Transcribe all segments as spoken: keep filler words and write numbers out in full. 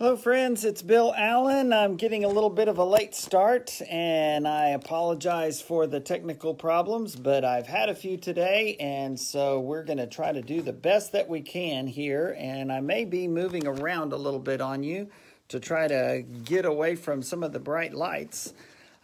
Hello friends, it's Bill Allen. I'm getting a little bit of a late start and I apologize for the technical problems, but I've had a few today and so we're going to try to do the best that we can here, and I may be moving around a little bit on you to try to get away from some of the bright lights.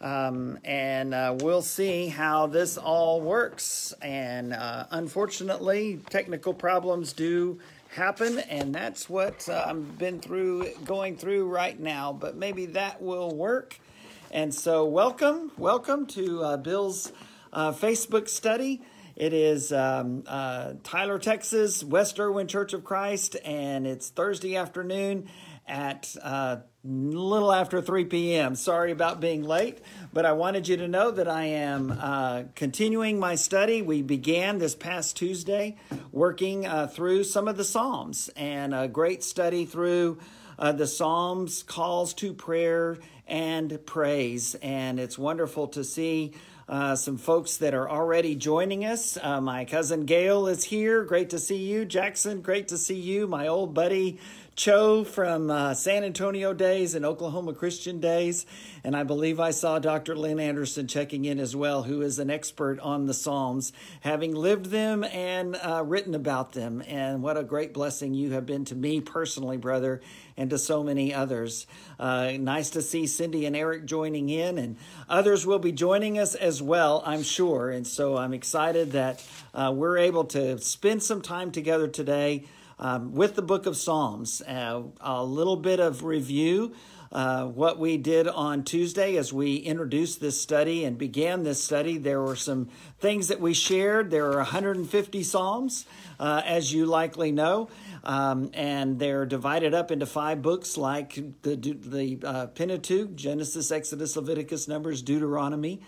Um, and uh, we'll see how this all works. And uh, unfortunately, technical problems do happen, and that's what uh, I've been through, going through right now, but maybe that will work. And so welcome, welcome to uh, Bill's uh, Facebook study. It is um, uh, Tyler, Texas, West Irwin Church of Christ, and it's Thursday afternoon at uh, little after three p.m. Sorry about being late, but I wanted you to know that I am uh, continuing my study. We began this past Tuesday working uh, through some of the Psalms, and a great study through uh, the Psalms, calls to prayer and praise. And it's wonderful to see uh, some folks that are already joining us. Uh, my cousin Gail is here. Great to see you. Jackson, great to see you. My old buddy Cho from uh, San Antonio days and Oklahoma Christian days. And I believe I saw Doctor Lynn Anderson checking in as well, who is an expert on the Psalms, having lived them and uh, written about them. And what a great blessing you have been to me personally, brother, and to so many others. Uh, nice to see Cindy and Eric joining in, and others will be joining us as well, I'm sure. And so I'm excited that uh, we're able to spend some time together today Um, with the book of Psalms. Uh, a little bit of review. Uh, what we did on Tuesday as we introduced this study and began this study, there were some things that we shared. There are one hundred fifty Psalms, uh, as you likely know, um, and they're divided up into five books like the, the uh, Pentateuch, Genesis, Exodus, Leviticus, Numbers, Deuteronomy.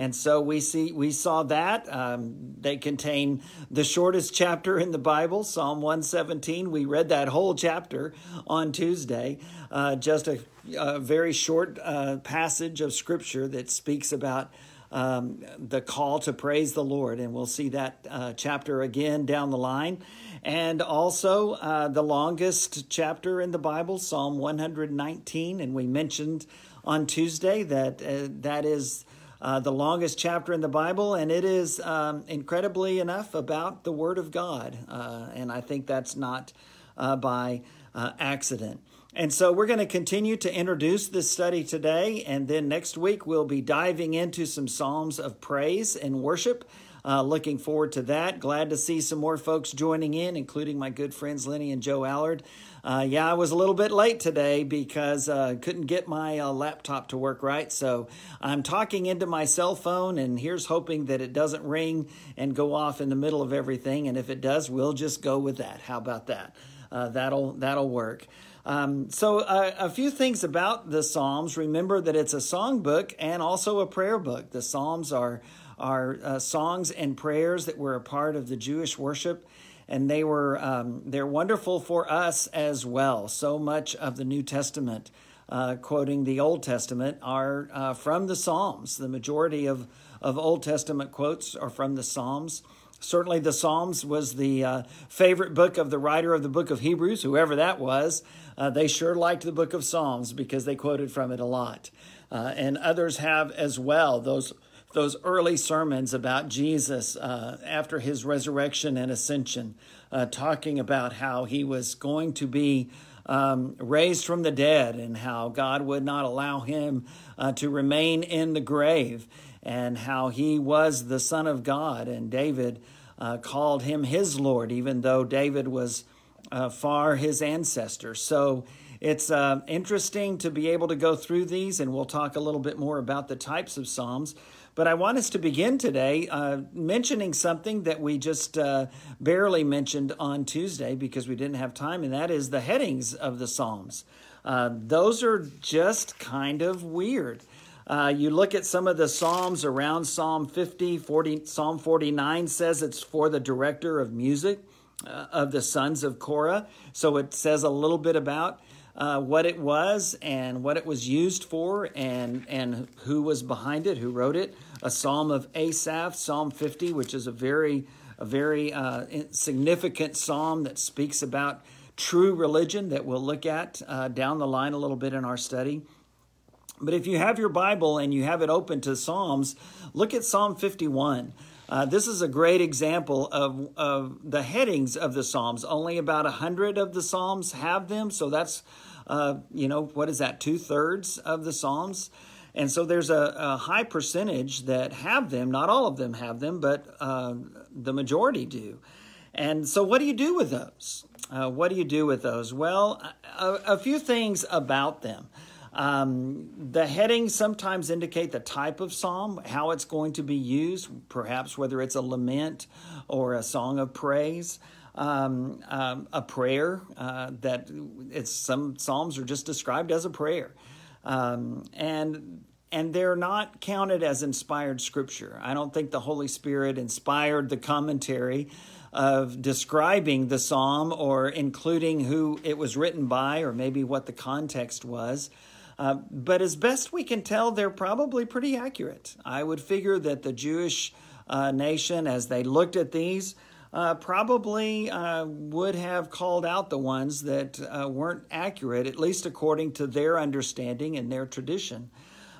And so we see we saw that. Um, they contain the shortest chapter in the Bible, Psalm one seventeen. We read that whole chapter on Tuesday, uh, just a, a very short uh, passage of Scripture that speaks about um, the call to praise the Lord. And we'll see that uh, chapter again down the line. And also uh, the longest chapter in the Bible, Psalm one nineteen. And we mentioned on Tuesday that uh, that is... Uh, the longest chapter in the Bible, and it is, um, incredibly enough, about the Word of God. Uh, and I think that's not uh, by uh, accident. And so we're going to continue to introduce this study today, and then next week we'll be diving into some Psalms of praise and worship. Uh, looking forward to that. Glad to see some more folks joining in, including my good friends Lenny and Joe Allard. Uh, yeah, I was a little bit late today because I uh, couldn't get my uh, laptop to work right. So I'm talking into my cell phone, and here's hoping that it doesn't ring and go off in the middle of everything. And if it does, we'll just go with that. How about that? Uh, that'll that'll work. Um, so uh, a few things about the Psalms. Remember that it's a song book and also a prayer book. The Psalms are Are uh, songs and prayers that were a part of the Jewish worship, and they were um, they're wonderful for us as well. So much of the New Testament, uh, quoting the Old Testament, are uh, from the Psalms. The majority of of Old Testament quotes are from the Psalms. Certainly, the Psalms was the uh, favorite book of the writer of the book of Hebrews, whoever that was. Uh, they sure liked the book of Psalms because they quoted from it a lot, uh, and others have as well. Those. Those early sermons about Jesus uh, after his resurrection and ascension, uh, talking about how he was going to be um, raised from the dead and how God would not allow him uh, to remain in the grave, and how he was the Son of God, and David uh, called him his Lord, even though David was uh, far his ancestor. So it's uh, interesting to be able to go through these, and we'll talk a little bit more about the types of Psalms. But I want us to begin today uh, mentioning something that we just uh, barely mentioned on Tuesday because we didn't have time, and that is the headings of the Psalms. Uh, those are just kind of weird. Uh, you look at some of the Psalms around Psalm fifty, forty, Psalm forty-nine says it's for the director of music uh, of the sons of Korah. So it says a little bit about Uh, what it was and what it was used for, and and who was behind it, who wrote it. A Psalm of Asaph, Psalm fifty, which is a very a very uh, significant psalm that speaks about true religion that we'll look at uh, down the line a little bit in our study. But if you have your Bible and you have it open to Psalms, look at Psalm fifty-one. Uh, this is a great example of, of the headings of the Psalms. Only about one hundred of the Psalms have them. So that's, uh, you know, what is that, two-thirds of the Psalms? And so there's a, a high percentage that have them. Not all of them have them, but uh, the majority do. And so what do you do with those? Uh, what do you do with those? Well, a, a few things about them. Um, the headings sometimes indicate the type of psalm, how it's going to be used, perhaps whether it's a lament or a song of praise, um, um, a prayer, uh, that it's some psalms are just described as a prayer. Um, and and they're not counted as inspired scripture. I don't think the Holy Spirit inspired the commentary of describing the psalm or including who it was written by or maybe what the context was. Uh, but as best we can tell, they're probably pretty accurate. I would figure that the Jewish uh, nation, as they looked at these, uh, probably uh, would have called out the ones that uh, weren't accurate, at least according to their understanding and their tradition.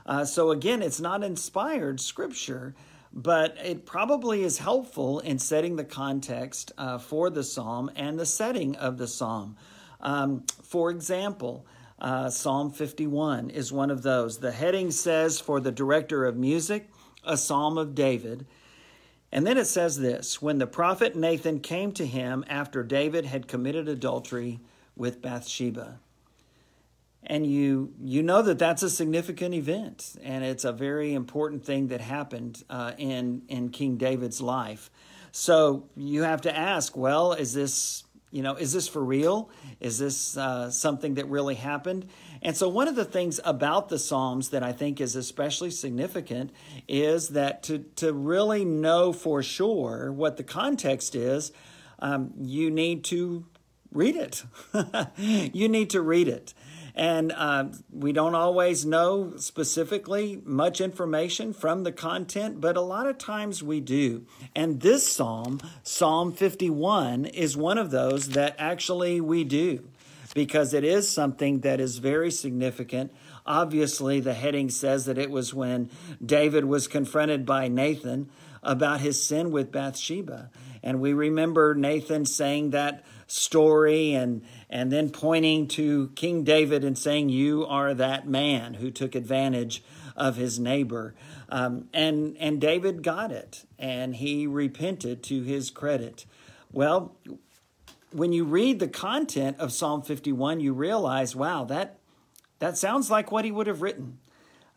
Uh, so again, it's not inspired scripture, but it probably is helpful in setting the context uh, for the psalm and the setting of the psalm. Um, for example, Uh, Psalm fifty-one is one of those. The heading says, for the director of music, a psalm of David. And then it says this, when the prophet Nathan came to him after David had committed adultery with Bathsheba. And you you know that that's a significant event, and it's a very important thing that happened uh, in, in King David's life. So you have to ask, well, is this... You know, is this for real? Is this uh, something that really happened? And so one of the things about the Psalms that I think is especially significant is that to, to really know for sure what the context is, um, you need to read it. You need to read it. And uh, we don't always know specifically much information from the content, but a lot of times we do. And this psalm, Psalm fifty-one, is one of those that actually we do, because it is something that is very significant. Obviously, the heading says that it was when David was confronted by Nathan about his sin with Bathsheba. And we remember Nathan saying that story and and then pointing to King David and saying, you are that man who took advantage of his neighbor. Um, and, and David got it, and he repented to his credit. Well, when you read the content of Psalm fifty-one, you realize, wow, that, that sounds like what he would have written.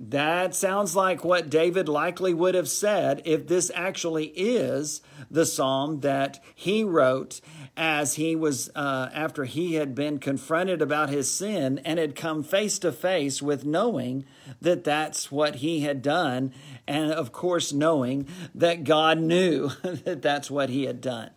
That sounds like what David likely would have said if this actually is the psalm that he wrote as he was, uh, after he had been confronted about his sin and had come face to face with knowing that that's what he had done. And of course, knowing that God knew that that's what he had done.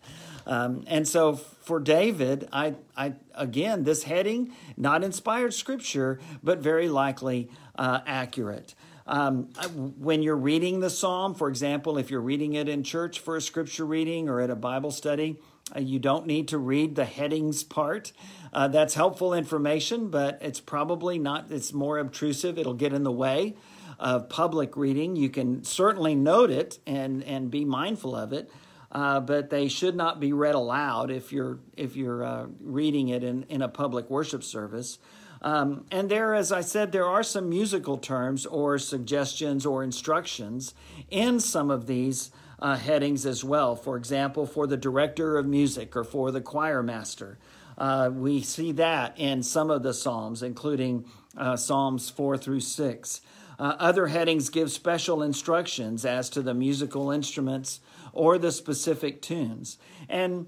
Um, and so for David, I, I, again, this heading, not inspired scripture, but very likely uh, accurate. Um, when you're reading the psalm, for example, if you're reading it in church for a scripture reading or at a Bible study, uh, you don't need to read the headings part. Uh, that's helpful information, but it's probably not, it's more obtrusive. It'll get in the way of public reading. You can certainly note it and, and be mindful of it. Uh, but they should not be read aloud if you're if you're uh, reading it in, in a public worship service. Um, and there, as I said, there are some musical terms or suggestions or instructions in some of these uh, headings as well. For example, for the director of music or for the choir master. Uh, we see that in some of the Psalms, including uh, Psalms four through six. Uh, other headings give special instructions as to the musical instruments or the specific tunes. And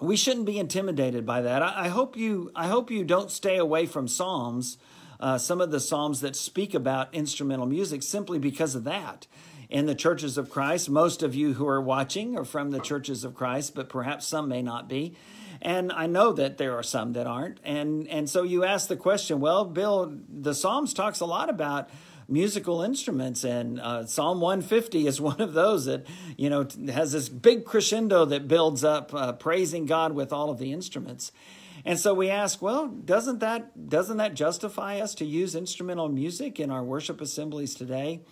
we shouldn't be intimidated by that. I, I hope you I hope you don't stay away from Psalms, uh, some of the Psalms that speak about instrumental music, simply because of that. In the churches of Christ, most of you who are watching are from the churches of Christ, but perhaps some may not be. And I know that there are some that aren't. And and so you ask the question, well, Bill, the Psalms talks a lot about musical instruments, and uh, Psalm one fifty is one of those that, you know, has this big crescendo that builds up, uh, praising God with all of the instruments. And so we ask, well, doesn't that doesn't that justify us to use instrumental music in our worship assemblies today?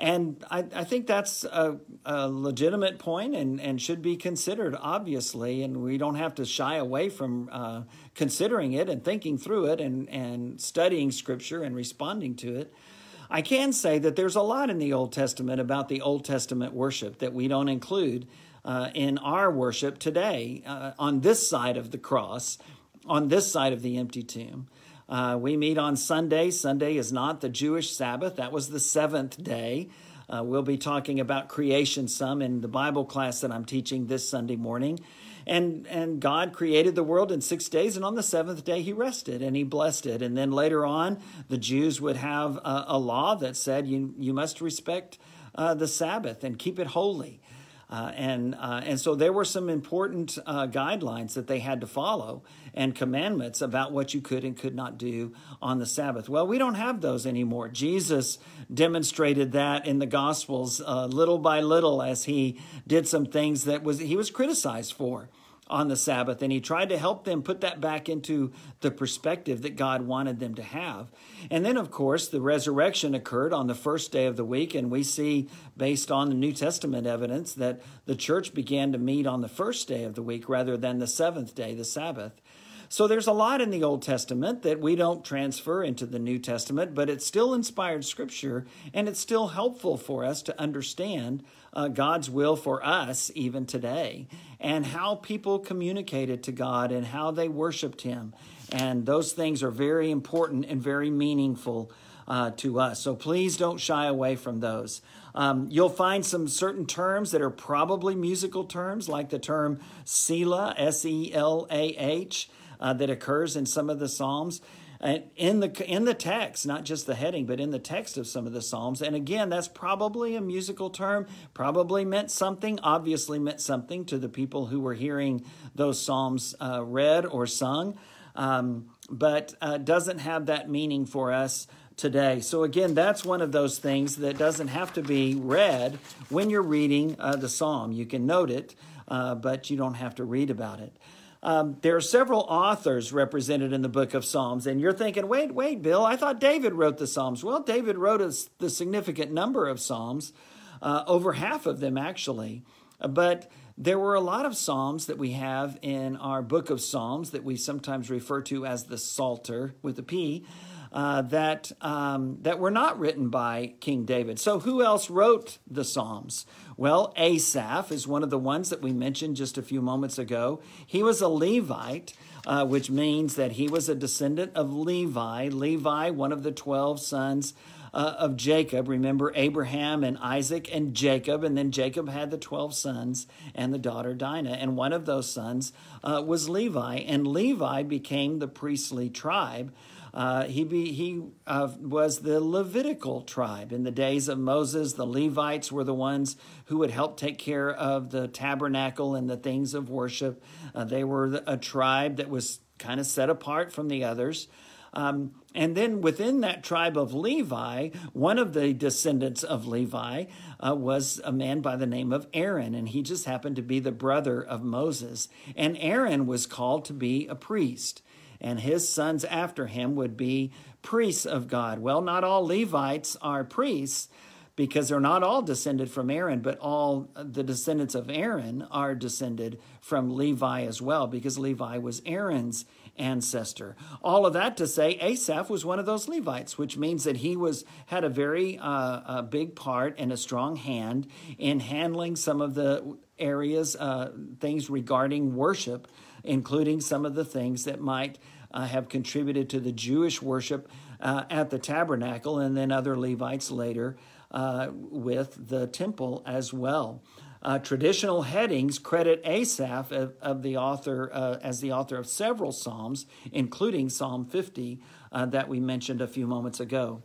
And I, I think that's a, a legitimate point and, and should be considered, obviously, and we don't have to shy away from uh, considering it and thinking through it and, and studying Scripture and responding to it. I can say that there's a lot in the Old Testament about the Old Testament worship that we don't include uh, in our worship today, uh, on this side of the cross, on this side of the empty tomb. Uh, we meet on Sunday. Sunday is not the Jewish Sabbath. That was the seventh day. Uh, we'll be talking about creation some in the Bible class that I'm teaching this Sunday morning. And and God created the world in six days, and on the seventh day he rested and he blessed it. And then later on, the Jews would have a, a law that said you you must respect uh, the Sabbath and keep it holy. Uh, and uh, and so there were some important uh, guidelines that they had to follow and commandments about what you could and could not do on the Sabbath. Well, we don't have those anymore. Jesus demonstrated that in the Gospels uh, little by little as he did some things that was he was criticized for on the Sabbath, and he tried to help them put that back into the perspective that God wanted them to have. And then, of course, the resurrection occurred on the first day of the week, and we see, based on the New Testament evidence, that the church began to meet on the first day of the week rather than the seventh day, the Sabbath. So there's a lot in the Old Testament that we don't transfer into the New Testament, but it's still inspired Scripture, and it's still helpful for us to understand uh, God's will for us even today, and how people communicated to God and how they worshiped Him. And those things are very important and very meaningful uh, to us. So please don't shy away from those. Um, you'll find some certain terms that are probably musical terms, like the term Selah, S E L A H, Uh, that occurs in some of the Psalms, uh, in the in the text, not just the heading, but in the text of some of the Psalms. And again, that's probably a musical term, probably meant something, obviously meant something to the people who were hearing those Psalms uh, read or sung, um, but uh, doesn't have that meaning for us today. So again, that's one of those things that doesn't have to be read when you're reading uh, the Psalm. You can note it, uh, but you don't have to read about it. Um, there are several authors represented in the book of Psalms, and you're thinking, wait, wait, Bill, I thought David wrote the Psalms. Well, David wrote a, the significant number of Psalms, uh, over half of them actually, but there were a lot of Psalms that we have in our book of Psalms that we sometimes refer to as the Psalter with a P, uh, that, um, that were not written by King David. So who else wrote the Psalms? Well, Asaph is one of the ones that we mentioned just a few moments ago. He was a Levite, uh, which means that he was a descendant of Levi. Levi, one of the twelve sons uh, of Jacob. Remember Abraham and Isaac and Jacob, and then Jacob had the twelve sons and the daughter Dinah, and one of those sons uh, was Levi, and Levi became the priestly tribe. Uh, he be, he uh, was the Levitical tribe. In the days of Moses, the Levites were the ones who would help take care of the tabernacle and the things of worship. Uh, they were a tribe that was kind of set apart from the others. Um, and then within that tribe of Levi, one of the descendants of Levi uh, was a man by the name of Aaron, and he just happened to be the brother of Moses. And Aaron was called to be a priest, and his sons after him would be priests of God. Well, not all Levites are priests because they're not all descended from Aaron, but all the descendants of Aaron are descended from Levi as well, because Levi was Aaron's ancestor. All of that to say, Asaph was one of those Levites, which means that he was had a very uh, a big part and a strong hand in handling some of the areas, uh, things regarding worship, including some of the things that might uh, have contributed to the Jewish worship uh, at the tabernacle, and then other Levites later uh, with the temple as well. Uh, traditional headings credit Asaph of, of the author uh, as the author of several psalms, including Psalm fifty uh, that we mentioned a few moments ago.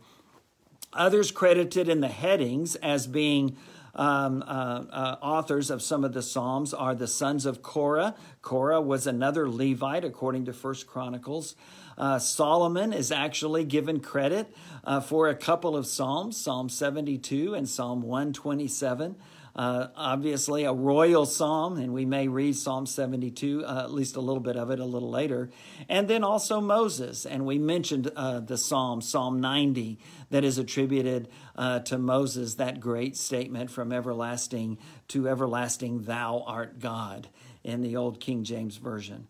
Others credited in the headings as being Um, uh, uh, authors of some of the Psalms are the sons of Korah. Korah was another Levite, according to First Chronicles. Uh, Solomon is actually given credit uh, for a couple of Psalms, Psalm seventy-two and Psalm one twenty-seven. Uh, obviously, a royal psalm, and we may read Psalm seventy-two, uh, at least a little bit of it a little later. And then also Moses, and we mentioned uh, the psalm, Psalm ninety, that is attributed uh, to Moses, that great statement, from everlasting to everlasting, thou art God, in the old King James Version.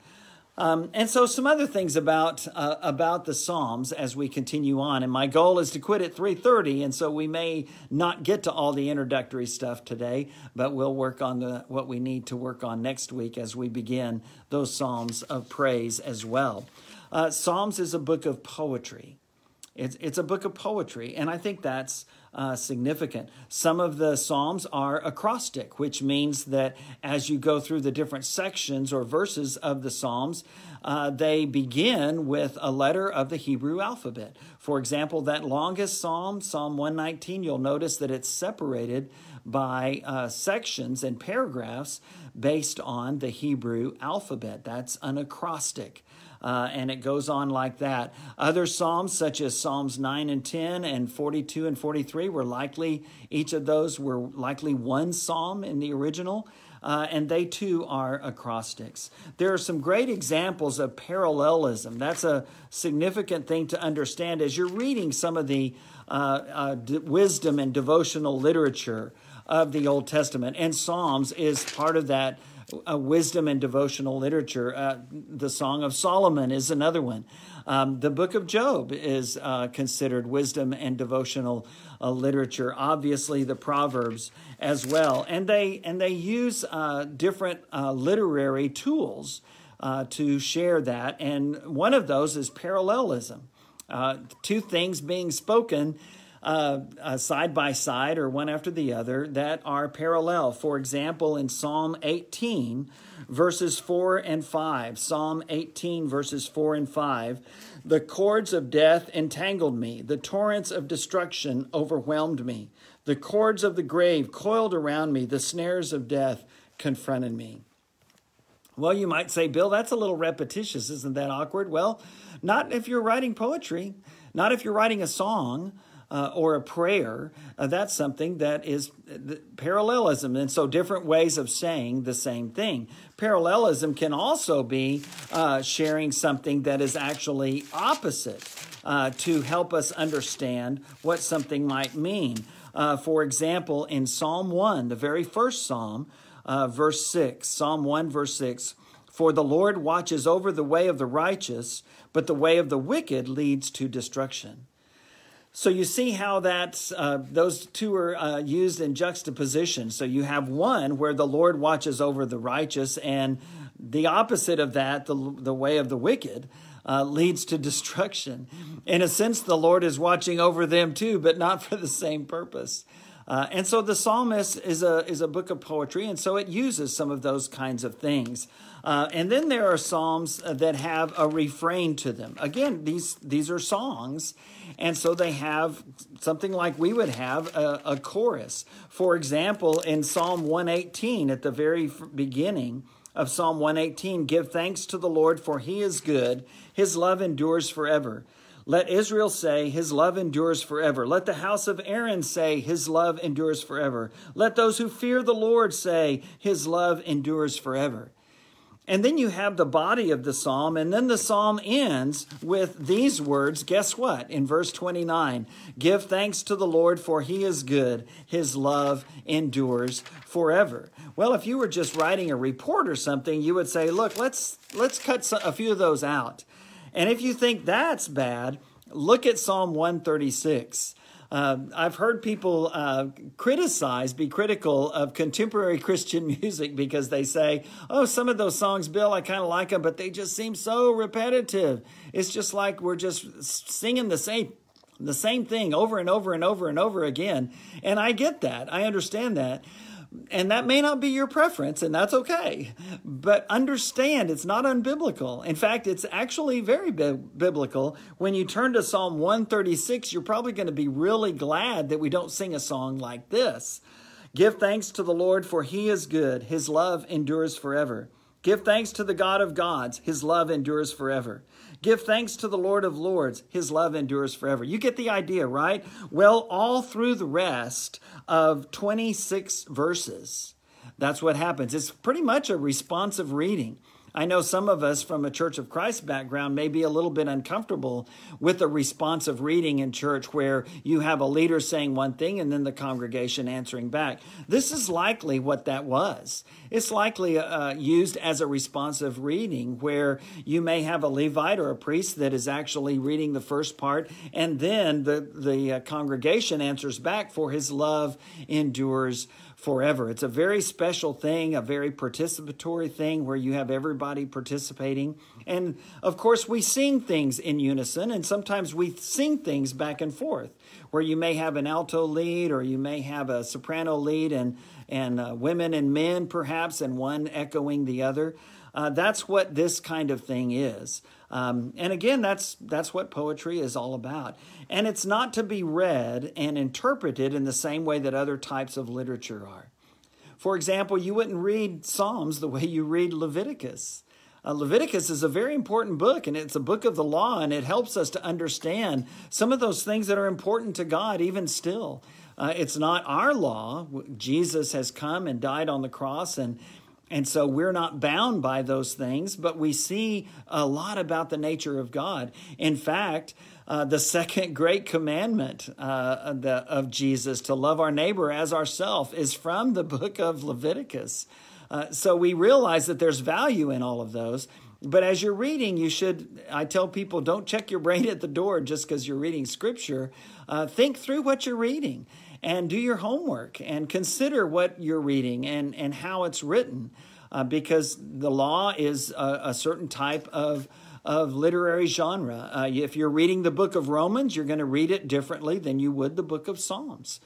Um, and so some other things about uh, about the Psalms as we continue on. And my goal is to quit at three thirty, and so we may not get to all the introductory stuff today, but we'll work on the what we need to work on next week as we begin those Psalms of praise as well. Uh, Psalms is a book of poetry. It's, it's a book of poetry, and I think that's Uh, significant. Some of the Psalms are acrostic, which means that as you go through the different sections or verses of the Psalms, uh, they begin with a letter of the Hebrew alphabet. For example, that longest Psalm, Psalm one nineteen, you'll notice that it's separated by uh, sections and paragraphs based on the Hebrew alphabet. That's an acrostic. Uh, and it goes on like that. Other Psalms, such as Psalms nine and ten and forty-two and forty-three, were likely, each of those were likely one Psalm in the original, uh, and they too are acrostics. There are some great examples of parallelism. That's a significant thing to understand as you're reading some of the uh, uh, d- wisdom and devotional literature of the Old Testament, and Psalms is part of that Uh, wisdom and devotional literature. Uh, the Song of Solomon is another one. Um, the Book of Job is uh, considered wisdom and devotional uh, literature. Obviously, the Proverbs as well, and they and they use uh, different uh, literary tools uh, to share that. And one of those is parallelism. Uh, two things being spoken Uh, uh, side by side or one after the other that are parallel. For example, in Psalm eighteen, verses four and five, Psalm eighteen, verses four and five, the cords of death entangled me, the torrents of destruction overwhelmed me, the cords of the grave coiled around me, the snares of death confronted me. Well, you might say, Bill, that's a little repetitious. Isn't that awkward? Well, not if you're writing poetry, not if you're writing a song, Uh, or a prayer, uh, that's something that is uh, parallelism. And so different ways of saying the same thing. Parallelism can also be uh, sharing something that is actually opposite uh, to help us understand what something might mean. Uh, for example, in Psalm one, the very first Psalm, uh, verse six, Psalm one, verse six, for the Lord watches over the way of the righteous, but the way of the wicked leads to destruction. So you see how that's, uh, those two are uh, used in juxtaposition. So you have one where the Lord watches over the righteous, and the opposite of that, the, the way of the wicked, uh, leads to destruction. In a sense, the Lord is watching over them too, but not for the same purpose. Uh, and so the Psalmist is a is a book of poetry, and so it uses some of those kinds of things. Uh, and then there are psalms that have a refrain to them. Again, these these are songs, and so they have something like we would have a, a chorus. For example, in Psalm one eighteen, at the very beginning of Psalm one eighteen, give thanks to the Lord, for he is good. His love endures forever. Let Israel say, his love endures forever. Let the house of Aaron say, his love endures forever. Let those who fear the Lord say, his love endures forever. And then you have the body of the psalm, and then the psalm ends with these words. Guess what? In verse twenty-nine, give thanks to the Lord, for he is good. His love endures forever. Well, if you were just writing a report or something, you would say, look, let's let's cut a few of those out. And if you think that's bad, look at Psalm one thirty-six. Uh, I've heard people uh, criticize, be critical of contemporary Christian music because they say, oh, some of those songs, Bill, I kind of like them, but they just seem so repetitive. It's just like we're just singing the same the same thing over and over and over and over again. And I get that. I understand that. And that may not be your preference, and that's okay. But understand it's not unbiblical. In fact, it's actually very bi- biblical. When you turn to Psalm one thirty-six, you're probably going to be really glad that we don't sing a song like this. Give thanks to the Lord, for he is good. His love endures forever. Give thanks to the God of gods. His love endures forever. Give thanks to the Lord of lords. His love endures forever. You get the idea, right? Well, all through the rest of twenty-six verses, that's what happens. It's pretty much a responsive reading. I know some of us from a Church of Christ background may be a little bit uncomfortable with a responsive reading in church where you have a leader saying one thing and then the congregation answering back. This is likely what that was. It's likely uh, used as a responsive reading where you may have a Levite or a priest that is actually reading the first part, and then the, the uh, congregation answers back, for his love endures forever. It's a very special thing, a very participatory thing where you have everybody participating. And of course, we sing things in unison, and sometimes we sing things back and forth, where you may have an alto lead or you may have a soprano lead and, and uh, women and men perhaps, and one echoing the other. Uh, that's what this kind of thing is. Um, and again, that's that's what poetry is all about. And it's not to be read and interpreted in the same way that other types of literature are. For example, you wouldn't read Psalms the way you read Leviticus. Uh, Leviticus is a very important book, and it's a book of the law, and it helps us to understand some of those things that are important to God even still. Uh, it's not our law. Jesus has come and died on the cross, and And so we're not bound by those things, but we see a lot about the nature of God. In fact, uh, the second great commandment uh, the, of Jesus, to love our neighbor as ourselves, is from the book of Leviticus. Uh, so we realize that there's value in all of those. But as you're reading, you should, I tell people, don't check your brain at the door just because you're reading Scripture. Uh, think through what you're reading. And do your homework and consider what you're reading and, and how it's written, uh, because the law is a, a certain type of, of literary genre. Uh, if you're reading the book of Romans, you're going to read it differently than you would the book of Psalms.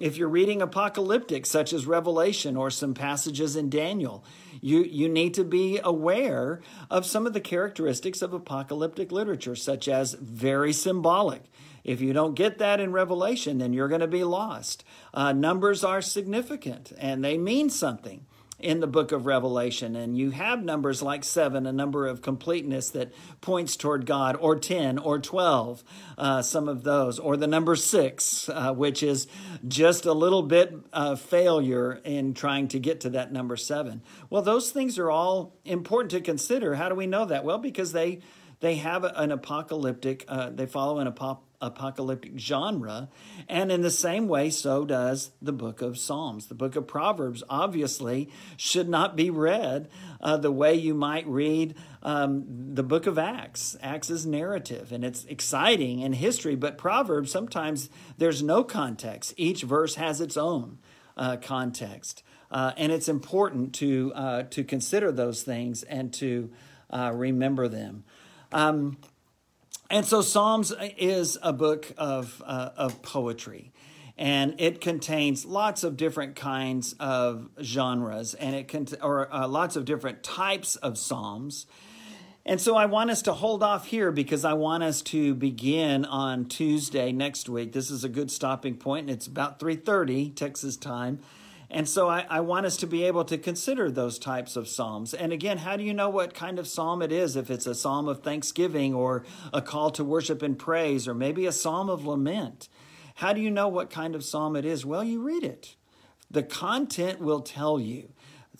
If you're reading apocalyptic, such as Revelation or some passages in Daniel, you, you need to be aware of some of the characteristics of apocalyptic literature, such as very symbolic. If you don't get that in Revelation, then you're going to be lost. Uh, numbers are significant, and they mean something in the book of Revelation. And you have numbers like seven, a number of completeness that points toward God, or ten, or twelve, uh, some of those, or the number six, uh, which is just a little bit of failure in trying to get to that number seven. Well, those things are all important to consider. How do we know that? Well, because they they have an apocalyptic, uh, they follow an apocalyptic, apocalyptic genre, and in the same way, so does the book of Psalms. The book of Proverbs obviously should not be read uh, the way you might read um, the book of Acts. Acts is narrative, and it's exciting in history, but Proverbs, sometimes there's no context. Each verse has its own uh, context, uh, and it's important to, uh, to consider those things and to uh, remember them. Um, And so Psalms is a book of uh, of poetry, and it contains lots of different kinds of genres, and it can cont- or uh, lots of different types of psalms. And so I want us to hold off here because I want us to begin on Tuesday next week. This is a good stopping point, and it's about three thirty Texas time. And so I, I want us to be able to consider those types of psalms. And again, how do you know what kind of psalm it is? If it's a psalm of thanksgiving or a call to worship and praise, or maybe a psalm of lament, how do you know what kind of psalm it is? Well, you read it. The content will tell you.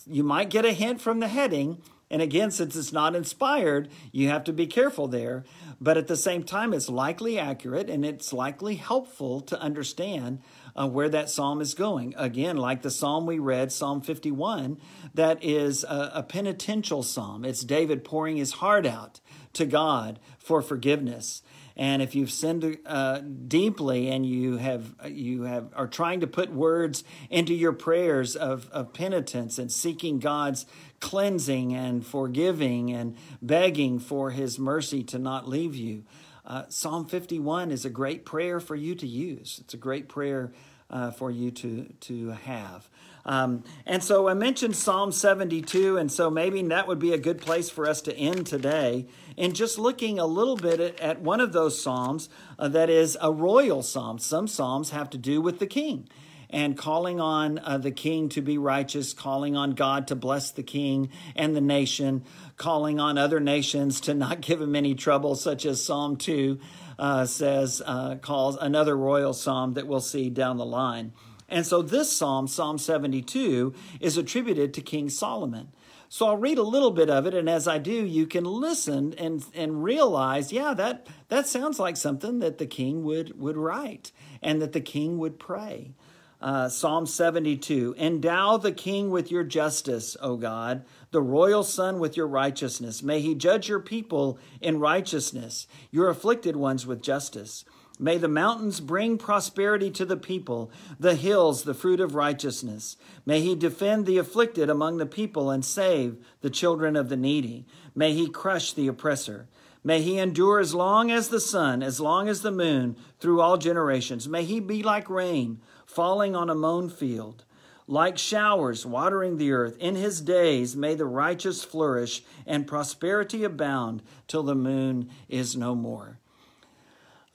You might get a hint from the heading. And again, since it's not inspired, you have to be careful there. But at the same time, it's likely accurate, and it's likely helpful to understand Uh, where that psalm is going. Again, like the psalm we read, Psalm fifty-one, that is a, a penitential psalm. It's David pouring his heart out to God for forgiveness. And if you've sinned uh, deeply and you have you have are trying to put words into your prayers of, of penitence and seeking God's cleansing and forgiving and begging for his mercy to not leave you, Uh, Psalm fifty-one is a great prayer for you to use. It's a great prayer uh, for you to to have. Um, and so I mentioned Psalm seventy-two, and so maybe that would be a good place for us to end today. And just looking a little bit at, at one of those psalms, uh, that is a royal psalm. Some psalms have to do with the king, and calling on uh, the king to be righteous, calling on God to bless the king and the nation, calling on other nations to not give him any trouble, such as Psalm two uh, says, uh, calls another royal psalm that we'll see down the line. And so this psalm, Psalm seventy-two, is attributed to King Solomon. So I'll read a little bit of it, and as I do, you can listen and and realize, yeah, that, that sounds like something that the king would, would write and that the king would pray. Uh, Psalm seventy-two, endow the king with your justice, O God, the royal son with your righteousness. May he judge your people in righteousness, your afflicted ones with justice. May the mountains bring prosperity to the people, the hills the fruit of righteousness. May he defend the afflicted among the people and save the children of the needy. May he crush the oppressor. May he endure as long as the sun, as long as the moon, through all generations. May he be like rain falling on a mown field, like showers watering the earth. In his days may the righteous flourish and prosperity abound till the moon is no more.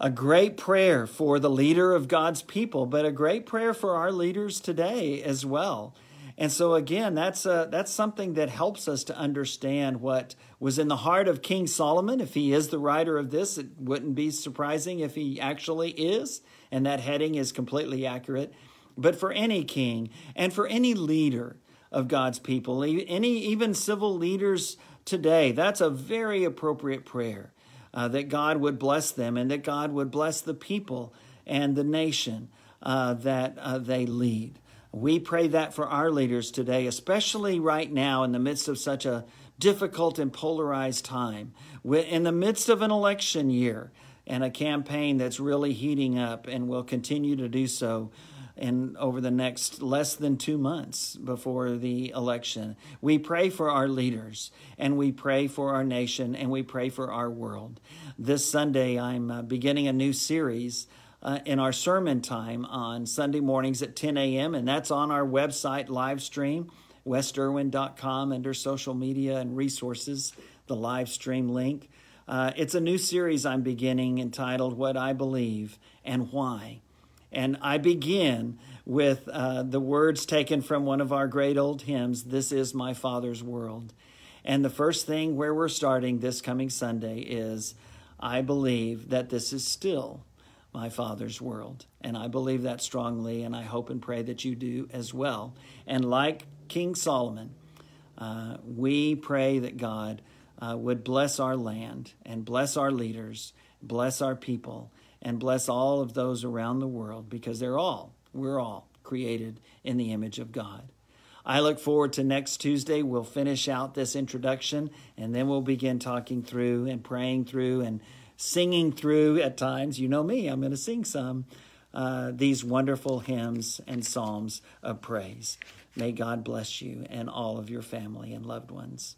A great prayer for the leader of God's people, but a great prayer for our leaders today as well. And so again, that's a, that's something that helps us to understand what was in the heart of King Solomon. If he is the writer of this, it wouldn't be surprising if he actually is. And that heading is completely accurate. But for any king and for any leader of God's people, any even civil leaders today, that's a very appropriate prayer, uh, that God would bless them and that God would bless the people and the nation uh, that uh, they lead. We pray that for our leaders today, especially right now in the midst of such a difficult and polarized time, we're in the midst of an election year, and a campaign that's really heating up and will continue to do so in, over the next less than two months before the election. We pray for our leaders, and we pray for our nation, and we pray for our world. This Sunday, I'm uh, beginning a new series uh, in our sermon time on Sunday mornings at ten a.m., and that's on our website live stream, west irwin dot com, under social media and resources, the live stream link. Uh, it's a new series I'm beginning entitled What I Believe and Why. And I begin with uh, the words taken from one of our great old hymns, This Is My Father's World. And the first thing where we're starting this coming Sunday is, I believe that this is still my Father's world. And I believe that strongly, and I hope and pray that you do as well. And like King Solomon, uh, we pray that God Uh, would bless our land and bless our leaders, bless our people, and bless all of those around the world, because they're all, we're all created in the image of God. I look forward to next Tuesday. We'll finish out this introduction, and then we'll begin talking through and praying through and singing through at times. You know me, I'm going to sing some, uh, these wonderful hymns and psalms of praise. May God bless you and all of your family and loved ones.